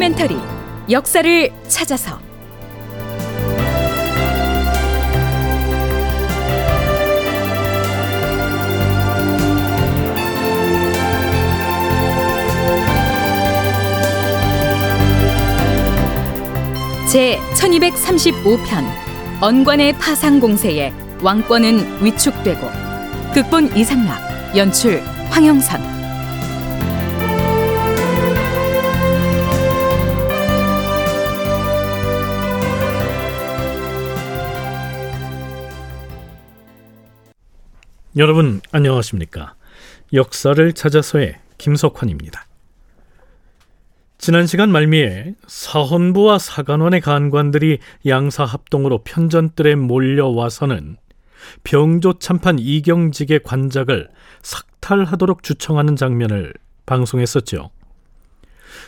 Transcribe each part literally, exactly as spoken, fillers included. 다큐멘터리 역사를 찾아서 제천이백삼십오 편 언관의 파상 공세에 왕권은 위축되고. 극본 이상남, 연출 황영선. 여러분 안녕하십니까? 역사를 찾아서의 김석환입니다. 지난 시간 말미에 사헌부와 사간원의 간관들이 양사합동으로 편전뜰에 몰려와서는 병조참판 이경직의 관작을 삭탈하도록 주청하는 장면을 방송했었죠.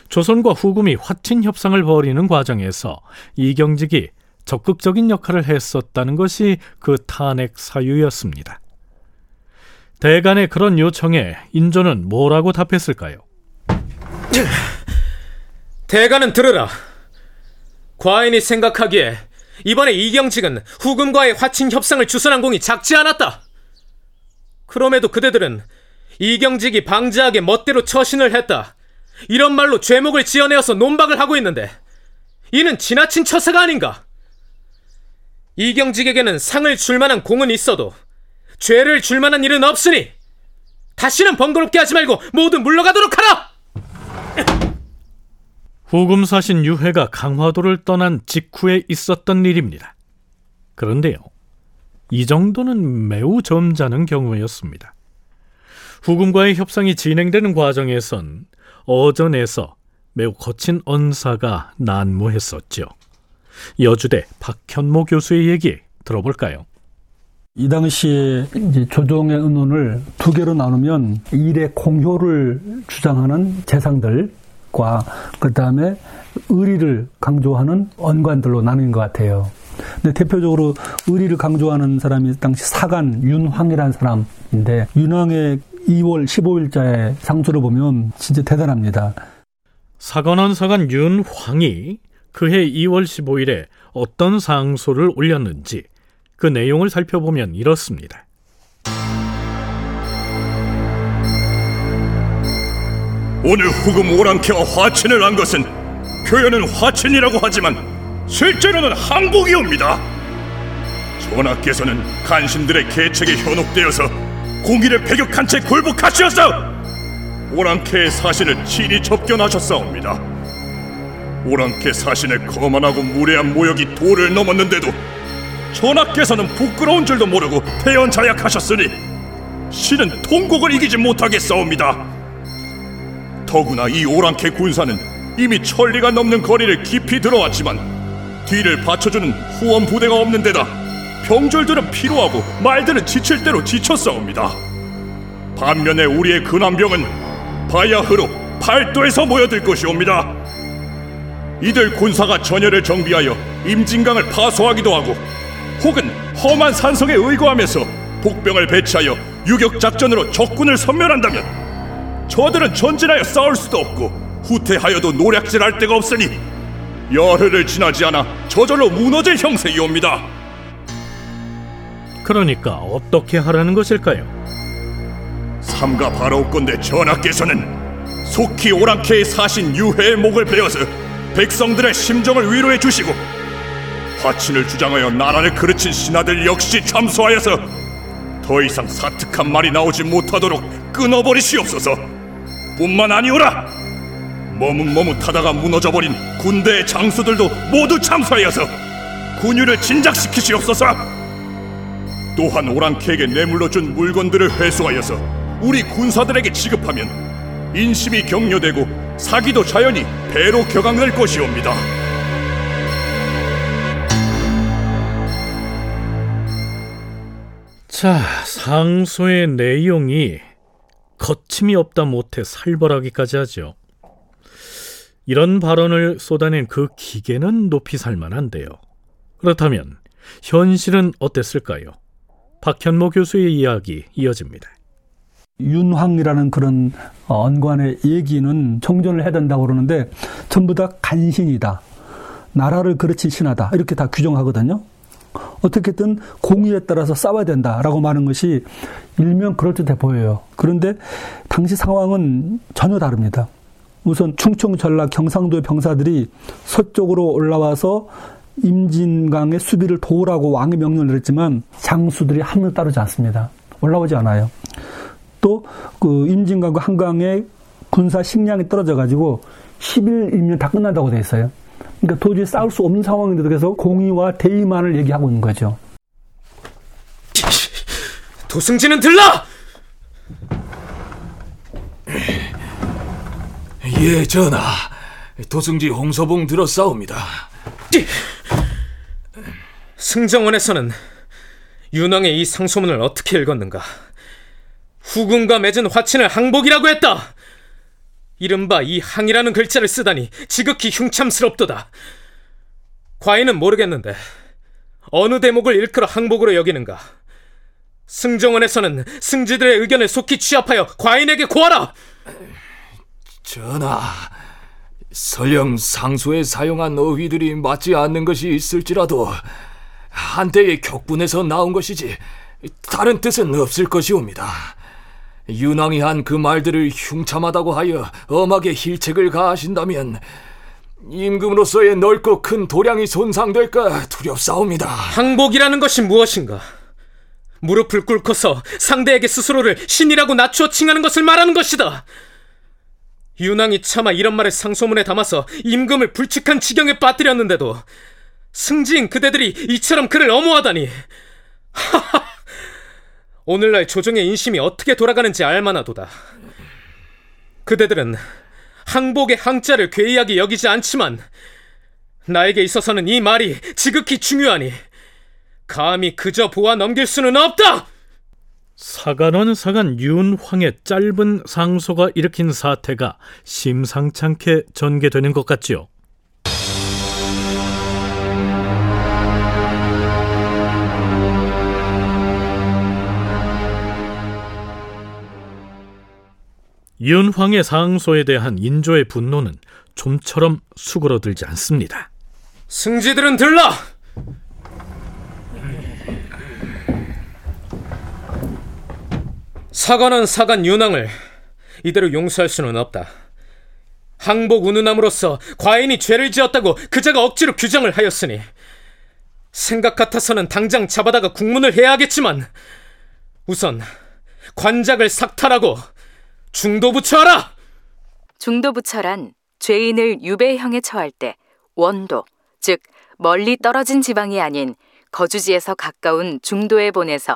조선과 후금이 화친협상을 벌이는 과정에서 이경직이 적극적인 역할을 했었다는 것이 그 탄핵 사유였습니다. 대간의 그런 요청에 인조는 뭐라고 답했을까요? 대간은 들으라. 과인이 생각하기에 이번에 이경직은 후금과의 화친 협상을 주선한 공이 작지 않았다. 그럼에도 그대들은 이경직이 방자하게 멋대로 처신을 했다, 이런 말로 죄목을 지어내어서 논박을 하고 있는데 이는 지나친 처사가 아닌가. 이경직에게는 상을 줄 만한 공은 있어도 죄를 줄 만한 일은 없으니 다시는 번거롭게 하지 말고 모두 물러가도록 하라! 후금 사신 유해가 강화도를 떠난 직후에 있었던 일입니다. 그런데요, 이 정도는 매우 점잖은 경우였습니다. 후금과의 협상이 진행되는 과정에선 어전에서 매우 거친 언사가 난무했었죠. 여주대 박현모 교수의 얘기 들어볼까요? 이 당시 이제 조정의 의논을 두 개로 나누면 일의 공효를 주장하는 재상들과 그 다음에 의리를 강조하는 언관들로 나뉜 것 같아요. 근데 대표적으로 의리를 강조하는 사람이 당시 사간 윤황이라는 사람인데, 윤황의 이월 십오일자의 상소를 보면 진짜 대단합니다. 사간원 사간 윤황이 그해 이월 십오일에 어떤 상소를 올렸는지 그 내용을 살펴보면 이렇습니다. 오늘 후금 오랑캐와 화친을 한 것은 표현은 화친이라고 하지만 실제로는 항복이옵니다. 전하께서는 간신들의 계책에 현혹되어서 공의를 배격한 채 굴복하시었어! 오랑캐의 사신을 친히 접견하셨사옵니다. 오랑캐 사신의 거만하고 무례한 모욕이 도를 넘었는데도 전하께서는 부끄러운 줄도 모르고 태연자약하셨으니 신은 통곡을 이기지 못하겠사옵니다. 더구나 이 오랑캐 군사는 이미 천리가 넘는 거리를 깊이 들어왔지만 뒤를 받쳐주는 후원 부대가 없는 데다 병졸들은 피로하고 말들은 지칠 대로 지쳤사옵니다. 반면에 우리의 근함병은 바야흐로 팔도에서 모여들 것이옵니다. 이들 군사가 전열을 정비하여 임진강을 파소하기도 하고, 혹은 험한 산성에 의거하면서 복병을 배치하여 유격작전으로 적군을 섬멸한다면 저들은 전진하여 싸울 수도 없고 후퇴하여도 노략질할 데가 없으니 열흘을 지나지 않아 저절로 무너질 형세이옵니다. 그러니까 어떻게 하라는 것일까요? 삼가 바라옵건대 전하께서는 속히 오랑캐의 사신 유해의 목을 베어서 백성들의 심정을 위로해 주시고, 화친을 주장하여 나라를 그르친 신하들 역시 참소하여서 더 이상 사특한 말이 나오지 못하도록 끊어버리시옵소서. 뿐만 아니오라, 머뭇머뭇하다가 무너져버린 군대의 장수들도 모두 참소하여서 군유를 진작시키시옵소서. 또한 오랑캐에게 내물러 준 물건들을 회수하여서 우리 군사들에게 지급하면 인심이 격려되고 사기도 자연히 배로 격앙될 것이옵니다. 자, 상소의 내용이 거침이 없다 못해 살벌하기까지 하죠. 이런 발언을 쏟아낸 그 기계는 높이 살만한데요. 그렇다면 현실은 어땠을까요? 박현모 교수의 이야기 이어집니다. 윤황이라는 그런 언관의 얘기는 정전을 해야 된다고 그러는데 전부 다 간신이다, 나라를 그르친 신하다, 이렇게 다 규정하거든요. 어떻게든 공의에 따라서 싸워야 된다라고 말하는 것이 일명 그럴듯해 보여요. 그런데 당시 상황은 전혀 다릅니다. 우선 충청, 전라, 경상도의 병사들이 서쪽으로 올라와서 임진강의 수비를 도우라고 왕의 명령을 했지만 장수들이 한 명 따르지 않습니다. 올라오지 않아요. 또 그 임진강과 한강에 군사 식량이 떨어져 가지고 십일이면 다 끝난다고 돼 있어요. 그러니까 도저히 싸울 수 없는 상황인데도 계속 공의와 대의만을 얘기하고 있는 거죠. 도승진은 들라! 예, 전하. 도승지 홍서봉 들었사옵니다. 승정원에서는 윤왕의 이 상소문을 어떻게 읽었는가? 후궁과 맺은 화친을 항복이라고 했다. 이른바 이 항이라는 글자를 쓰다니 지극히 흉참스럽도다. 과인은 모르겠는데 어느 대목을 일컬어 항복으로 여기는가? 승정원에서는 승지들의 의견을 속히 취합하여 과인에게 고하라. 전하, 설령 상소에 사용한 어휘들이 맞지 않는 것이 있을지라도 한때의 격분에서 나온 것이지 다른 뜻은 없을 것이옵니다. 윤왕이 한 그 말들을 흉참하다고 하여 엄하게 힐책을 가하신다면 임금으로서의 넓고 큰 도량이 손상될까 두렵사옵니다. 항복이라는 것이 무엇인가? 무릎을 꿇고서 상대에게 스스로를 신이라고 낮추어 칭하는 것을 말하는 것이다. 윤왕이 차마 이런 말을 상소문에 담아서 임금을 불측한 지경에 빠뜨렸는데도 승지인 그대들이 이처럼 그를 엄호하다니. 하하, 오늘날 조정의 인심이 어떻게 돌아가는지 알만하도다. 그대들은 항복의 항자를 괴이하게 여기지 않지만 나에게 있어서는 이 말이 지극히 중요하니 감히 그저 보아 넘길 수는 없다. 사간원 사간 윤황의 짧은 상소가 일으킨 사태가 심상찮게 전개되는 것 같지요. 윤황의 상소에 대한 인조의 분노는 좀처럼 수그러들지 않습니다. 승지들은 들라! 사관은 사간 윤왕을 이대로 용서할 수는 없다. 항복 운운함으로써 과인이 죄를 지었다고 그자가 억지로 규정을 하였으니 생각 같아서는 당장 잡아다가 국문을 해야 하겠지만 우선 관작을 삭탈하고 중도 부처하라! 중도 부처란 죄인을 유배형에 처할 때 원도, 즉 멀리 떨어진 지방이 아닌 거주지에서 가까운 중도에 보내서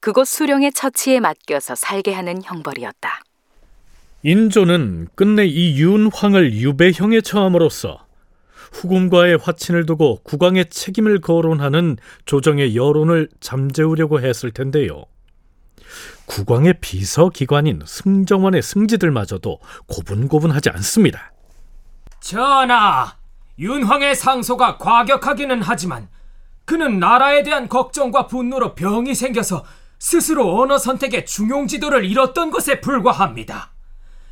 그곳 수령의 처치에 맡겨서 살게 하는 형벌이었다. 인조는 끝내 이 윤황을 유배형에 처함으로써 후궁과의 화친을 두고 국왕의 책임을 거론하는 조정의 여론을 잠재우려고 했을 텐데요. 국왕의 비서기관인 승정원의 승지들마저도 고분고분하지 않습니다. 전하, 윤황의 상소가 과격하기는 하지만 그는 나라에 대한 걱정과 분노로 병이 생겨서 스스로 언어 선택의 중용지도를 잃었던 것에 불과합니다.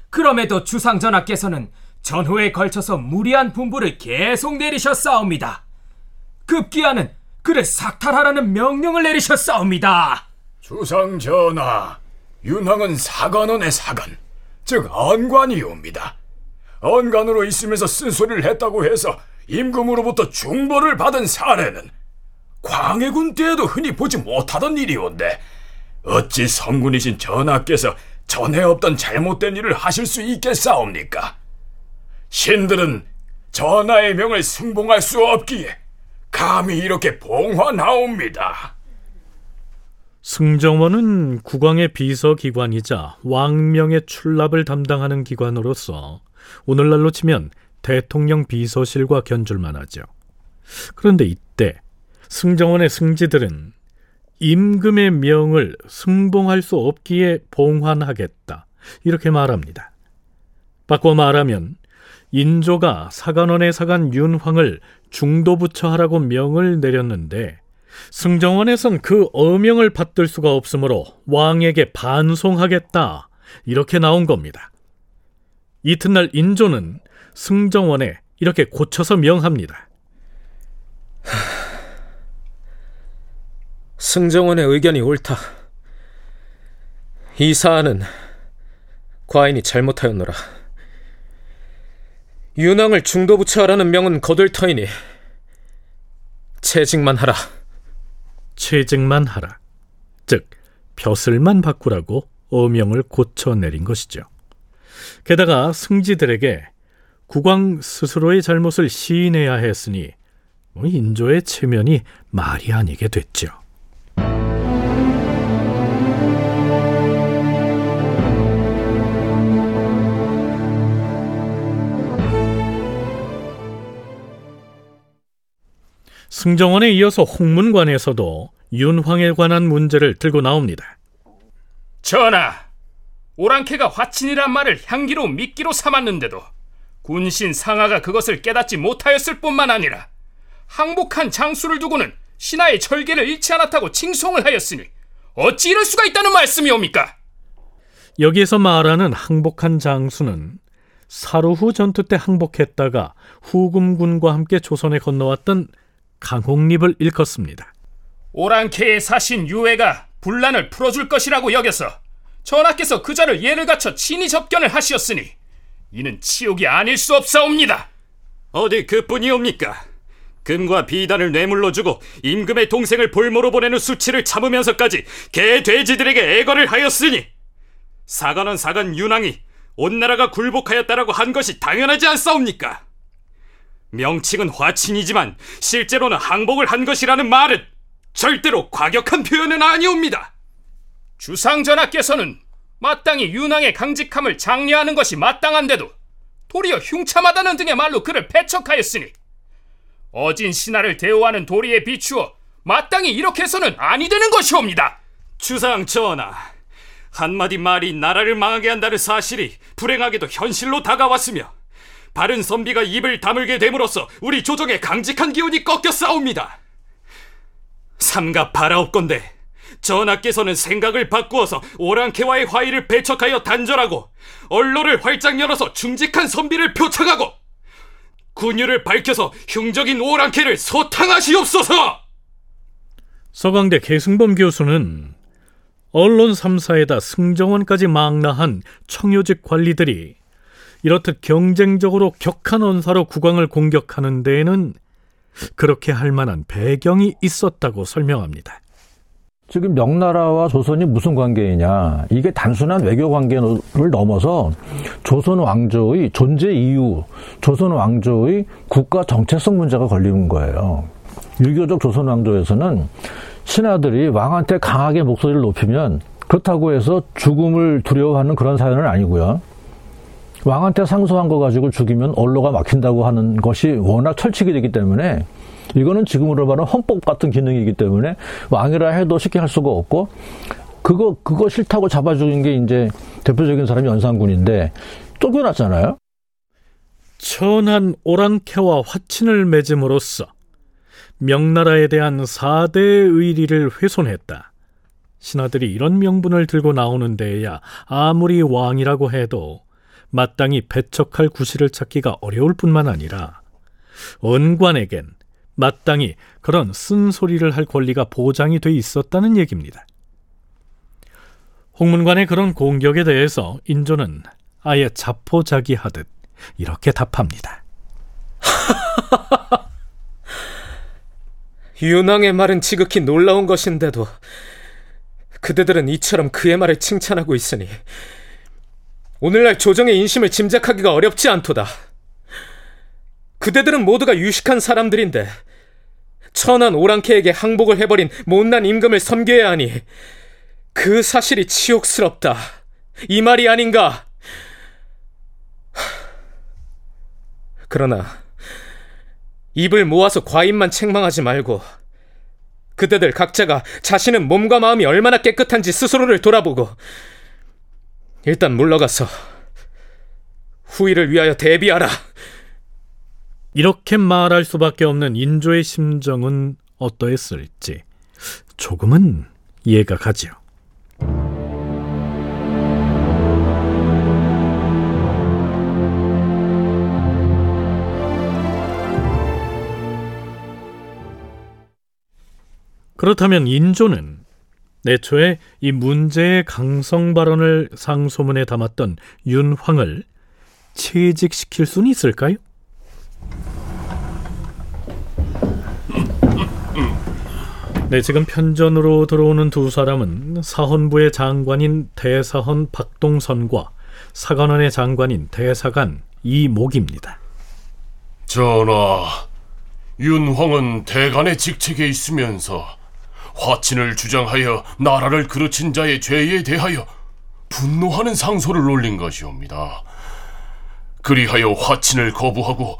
그럼에도 주상전하께서는 전후에 걸쳐서 무리한 분부를 계속 내리셨사옵니다. 급기야는 그를 삭탈하라는 명령을 내리셨사옵니다. 주상전하, 윤황은 사관원의 사관, 즉 언관이옵니다. 언관으로 있으면서 쓴소리를 했다고 해서 임금으로부터 중벌을 받은 사례는 광해군 때에도 흔히 보지 못하던 일이온데 어찌 성군이신 전하께서 전에 없던 잘못된 일을 하실 수 있겠사옵니까? 신들은 전하의 명을 승봉할 수 없기에 감히 이렇게 봉환하옵니다. 승정원은 국왕의 비서기관이자 왕명의 출납을 담당하는 기관으로서 오늘날로 치면 대통령 비서실과 견줄만 하죠. 그런데 이때 승정원의 승지들은 임금의 명을 승봉할 수 없기에 봉환하겠다, 이렇게 말합니다. 바꿔 말하면 인조가 사간원의 사간 윤황을 중도부처하라고 명을 내렸는데 승정원에선 그 어명을 받들 수가 없으므로 왕에게 반송하겠다 이렇게 나온 겁니다. 이튿날 인조는 승정원에 이렇게 고쳐서 명합니다. 하... 승정원의 의견이 옳다. 이 사안은 과인이 잘못하였노라. 윤왕을 중도부처하라는 명은 거둘 터이니 채직만 하라. 채직만 하라, 즉 벼슬만 바꾸라고 어명을 고쳐내린 것이죠. 게다가 승지들에게 국왕 스스로의 잘못을 시인해야 했으니 인조의 체면이 말이 아니게 됐죠. 승정원에 이어서 홍문관에서도 윤황에 관한 문제를 들고 나옵니다. 전하, 오랑캐가 화친이란 말을 향기로 미끼로 삼았는데도 군신 상하가 그것을 깨닫지 못하였을 뿐만 아니라 항복한 장수를 두고는 신하의 절개를 잃지 않았다고 칭송을 하였으니 어찌 이럴 수가 있다는 말씀이옵니까? 여기에서 말하는 항복한 장수는 사루후 전투 때 항복했다가 후금군과 함께 조선에 건너왔던 강홍립을 일컫습니다. 오랑캐의 사신 유해가 분란을 풀어줄 것이라고 여겨서 전하께서 그 자를 예를 갖춰 친히 접견을 하시었으니 이는 치욕이 아닐 수 없사옵니다. 어디 그뿐이옵니까? 금과 비단을 뇌물로 주고 임금의 동생을 볼모로 보내는 수치를 참으면서까지 개 돼지들에게 애걸을 하였으니 사간원 사간 윤왕이 온 나라가 굴복하였다라고 한 것이 당연하지 않사옵니까? 명칭은 화친이지만 실제로는 항복을 한 것이라는 말은 절대로 과격한 표현은 아니옵니다. 주상전하께서는 마땅히 윤왕의 강직함을 장려하는 것이 마땅한데도 도리어 흉참하다는 등의 말로 그를 배척하였으니 어진 신하를 대우하는 도리에 비추어 마땅히 이렇게 해서는 아니 되는 것이옵니다. 주상전하, 한마디 말이 나라를 망하게 한다는 사실이 불행하게도 현실로 다가왔으며 바른 선비가 입을 다물게 됨으로써 우리 조정의 강직한 기운이 꺾여 싸웁니다. 삼가 바라옵건대 전하께서는 생각을 바꾸어서 오랑캐와의 화의를 배척하여 단절하고 언로를 활짝 열어서 중직한 선비를 표창하고 군유를 밝혀서 흉적인 오랑캐를 소탕하시옵소서. 서강대 계승범 교수는 언론 삼 사에다 승정원까지 망라한 청요직 관리들이 이렇듯 경쟁적으로 격한 언사로 국왕을 공격하는 데에는 그렇게 할 만한 배경이 있었다고 설명합니다. 지금 명나라와 조선이 무슨 관계이냐, 이게 단순한 외교 관계를 넘어서 조선 왕조의 존재 이유, 조선 왕조의 국가 정체성 문제가 걸리는 거예요. 유교적 조선 왕조에서는 신하들이 왕한테 강하게 목소리를 높이면 그렇다고 해서 죽음을 두려워하는 그런 사연은 아니고요, 왕한테 상소한 거 가지고 죽이면 언로가 막힌다고 하는 것이 워낙 철칙이 되기 때문에 이거는 지금으로 말하면 헌법 같은 기능이기 때문에 왕이라 해도 쉽게 할 수가 없고, 그거 그거 싫다고 잡아 죽인 게 이제 대표적인 사람이 연산군인데 쫓겨났잖아요. 천한 오랑캐와 화친을 맺음으로써 명나라에 대한 사대의 의리를 훼손했다, 신하들이 이런 명분을 들고 나오는 데에야 아무리 왕이라고 해도 마땅히 배척할 구실을 찾기가 어려울 뿐만 아니라 언관에겐 마땅히 그런 쓴소리를 할 권리가 보장이 돼 있었다는 얘기입니다. 홍문관의 그런 공격에 대해서 인조는 아예 자포자기하듯 이렇게 답합니다. 윤왕의 말은 지극히 놀라운 것인데도 그대들은 이처럼 그의 말을 칭찬하고 있으니 오늘날 조정의 인심을 짐작하기가 어렵지 않도다. 그대들은 모두가 유식한 사람들인데 천한 오랑캐에게 항복을 해버린 못난 임금을 섬겨야 하니 그 사실이 치욕스럽다, 이 말이 아닌가. 그러나 입을 모아서 과인만 책망하지 말고 그대들 각자가 자신은 몸과 마음이 얼마나 깨끗한지 스스로를 돌아보고 일단 물러가서 후일을 위하여 대비하라. 이렇게 말할 수밖에 없는 인조의 심정은 어떠했을지 조금은 이해가 가지요. 그렇다면 인조는 애초에 이 문제의 강성 발언을 상소문에 담았던 윤황을 채직시킬 수는 있을까요? 네, 지금 편전으로 들어오는 두 사람은 사헌부의 장관인 대사헌 박동선과 사관원의 장관인 대사관 이목입니다. 전하, 윤황은 대간의 직책에 있으면서 화친을 주장하여 나라를 그르친 자의 죄에 대하여 분노하는 상소를 올린 것이옵니다. 그리하여 화친을 거부하고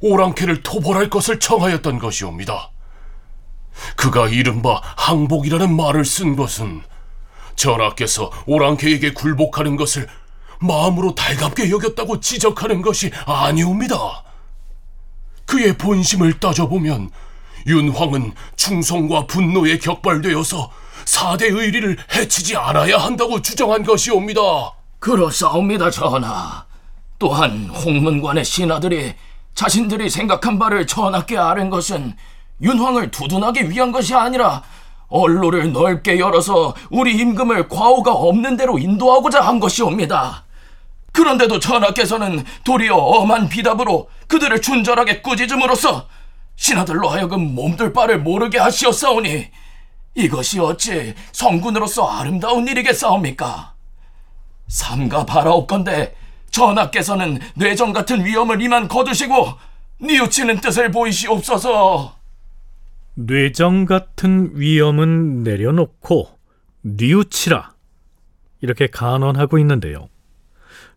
오랑캐를 토벌할 것을 청하였던 것이옵니다. 그가 이른바 항복이라는 말을 쓴 것은 전하께서 오랑캐에게 굴복하는 것을 마음으로 달갑게 여겼다고 지적하는 것이 아니옵니다. 그의 본심을 따져보면 윤황은 충성과 분노에 격발되어서 사대 의리를 해치지 않아야 한다고 주장한 것이옵니다. 그렇사옵니다, 전하. 또한 홍문관의 신하들이 자신들이 생각한 바를 전하께 아는 것은 윤황을 두둔하기 위한 것이 아니라 언로를 넓게 열어서 우리 임금을 과오가 없는 대로 인도하고자 한 것이옵니다. 그런데도 전하께서는 도리어 엄한 비답으로 그들을 준절하게 꾸짖음으로써 신하들로 하여금 몸둘 바를 모르게 하시었사오니 이것이 어찌 성군으로서 아름다운 일이겠사옵니까? 삼가 바라옵건대 전하께서는 뇌정 같은 위험을 이만 거두시고 뉘우치는 뜻을 보이시옵소서. 뇌정 같은 위험은 내려놓고 뉘우치라, 이렇게 간언하고 있는데요.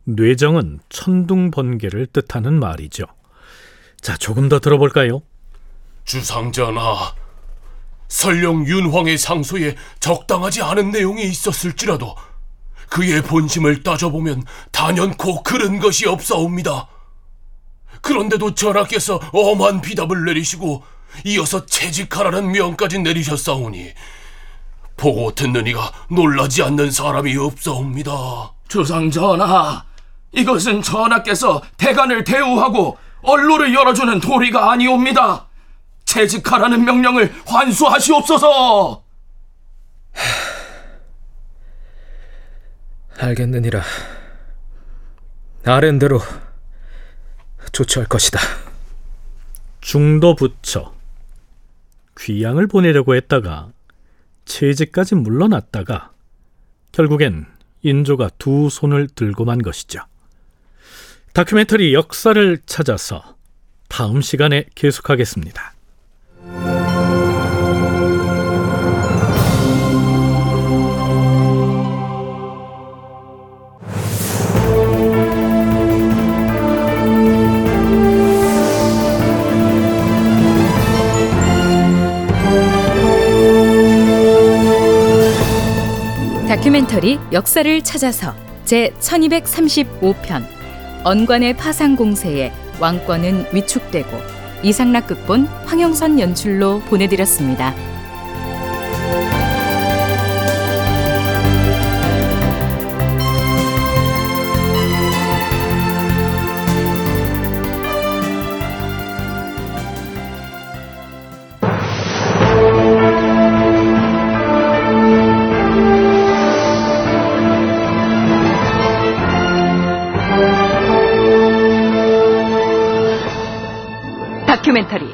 뇌정은 천둥번개를 뜻하는 말이죠. 자, 조금 더 들어볼까요? 주상전하, 설령 윤황의 상소에 적당하지 않은 내용이 있었을지라도 그의 본심을 따져보면 단연코 그런 것이 없사옵니다. 그런데도 전하께서 엄한 비답을 내리시고 이어서 채직하라는 명까지 내리셨사오니 보고 듣는 이가 놀라지 않는 사람이 없사옵니다. 주상전하, 이것은 전하께서 대간을 대우하고 언로를 열어주는 도리가 아니옵니다. 채직하라는 명령을 환수하시옵소서. 알겠느니라. 아랜대로 조치할 것이다. 중도 부처 귀양을 보내려고 했다가 채직까지 물러났다가 결국엔 인조가 두 손을 들고 만 것이죠. 다큐멘터리 역사를 찾아서 다음 시간에 계속하겠습니다. 다큐멘터리 역사를 찾아서 제천이백삼십오편 언관의 파상공세에 왕권은 위축되고, 이상락 극본, 황영선 연출로 보내드렸습니다. 다큐멘터리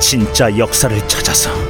진짜 역사를 찾아서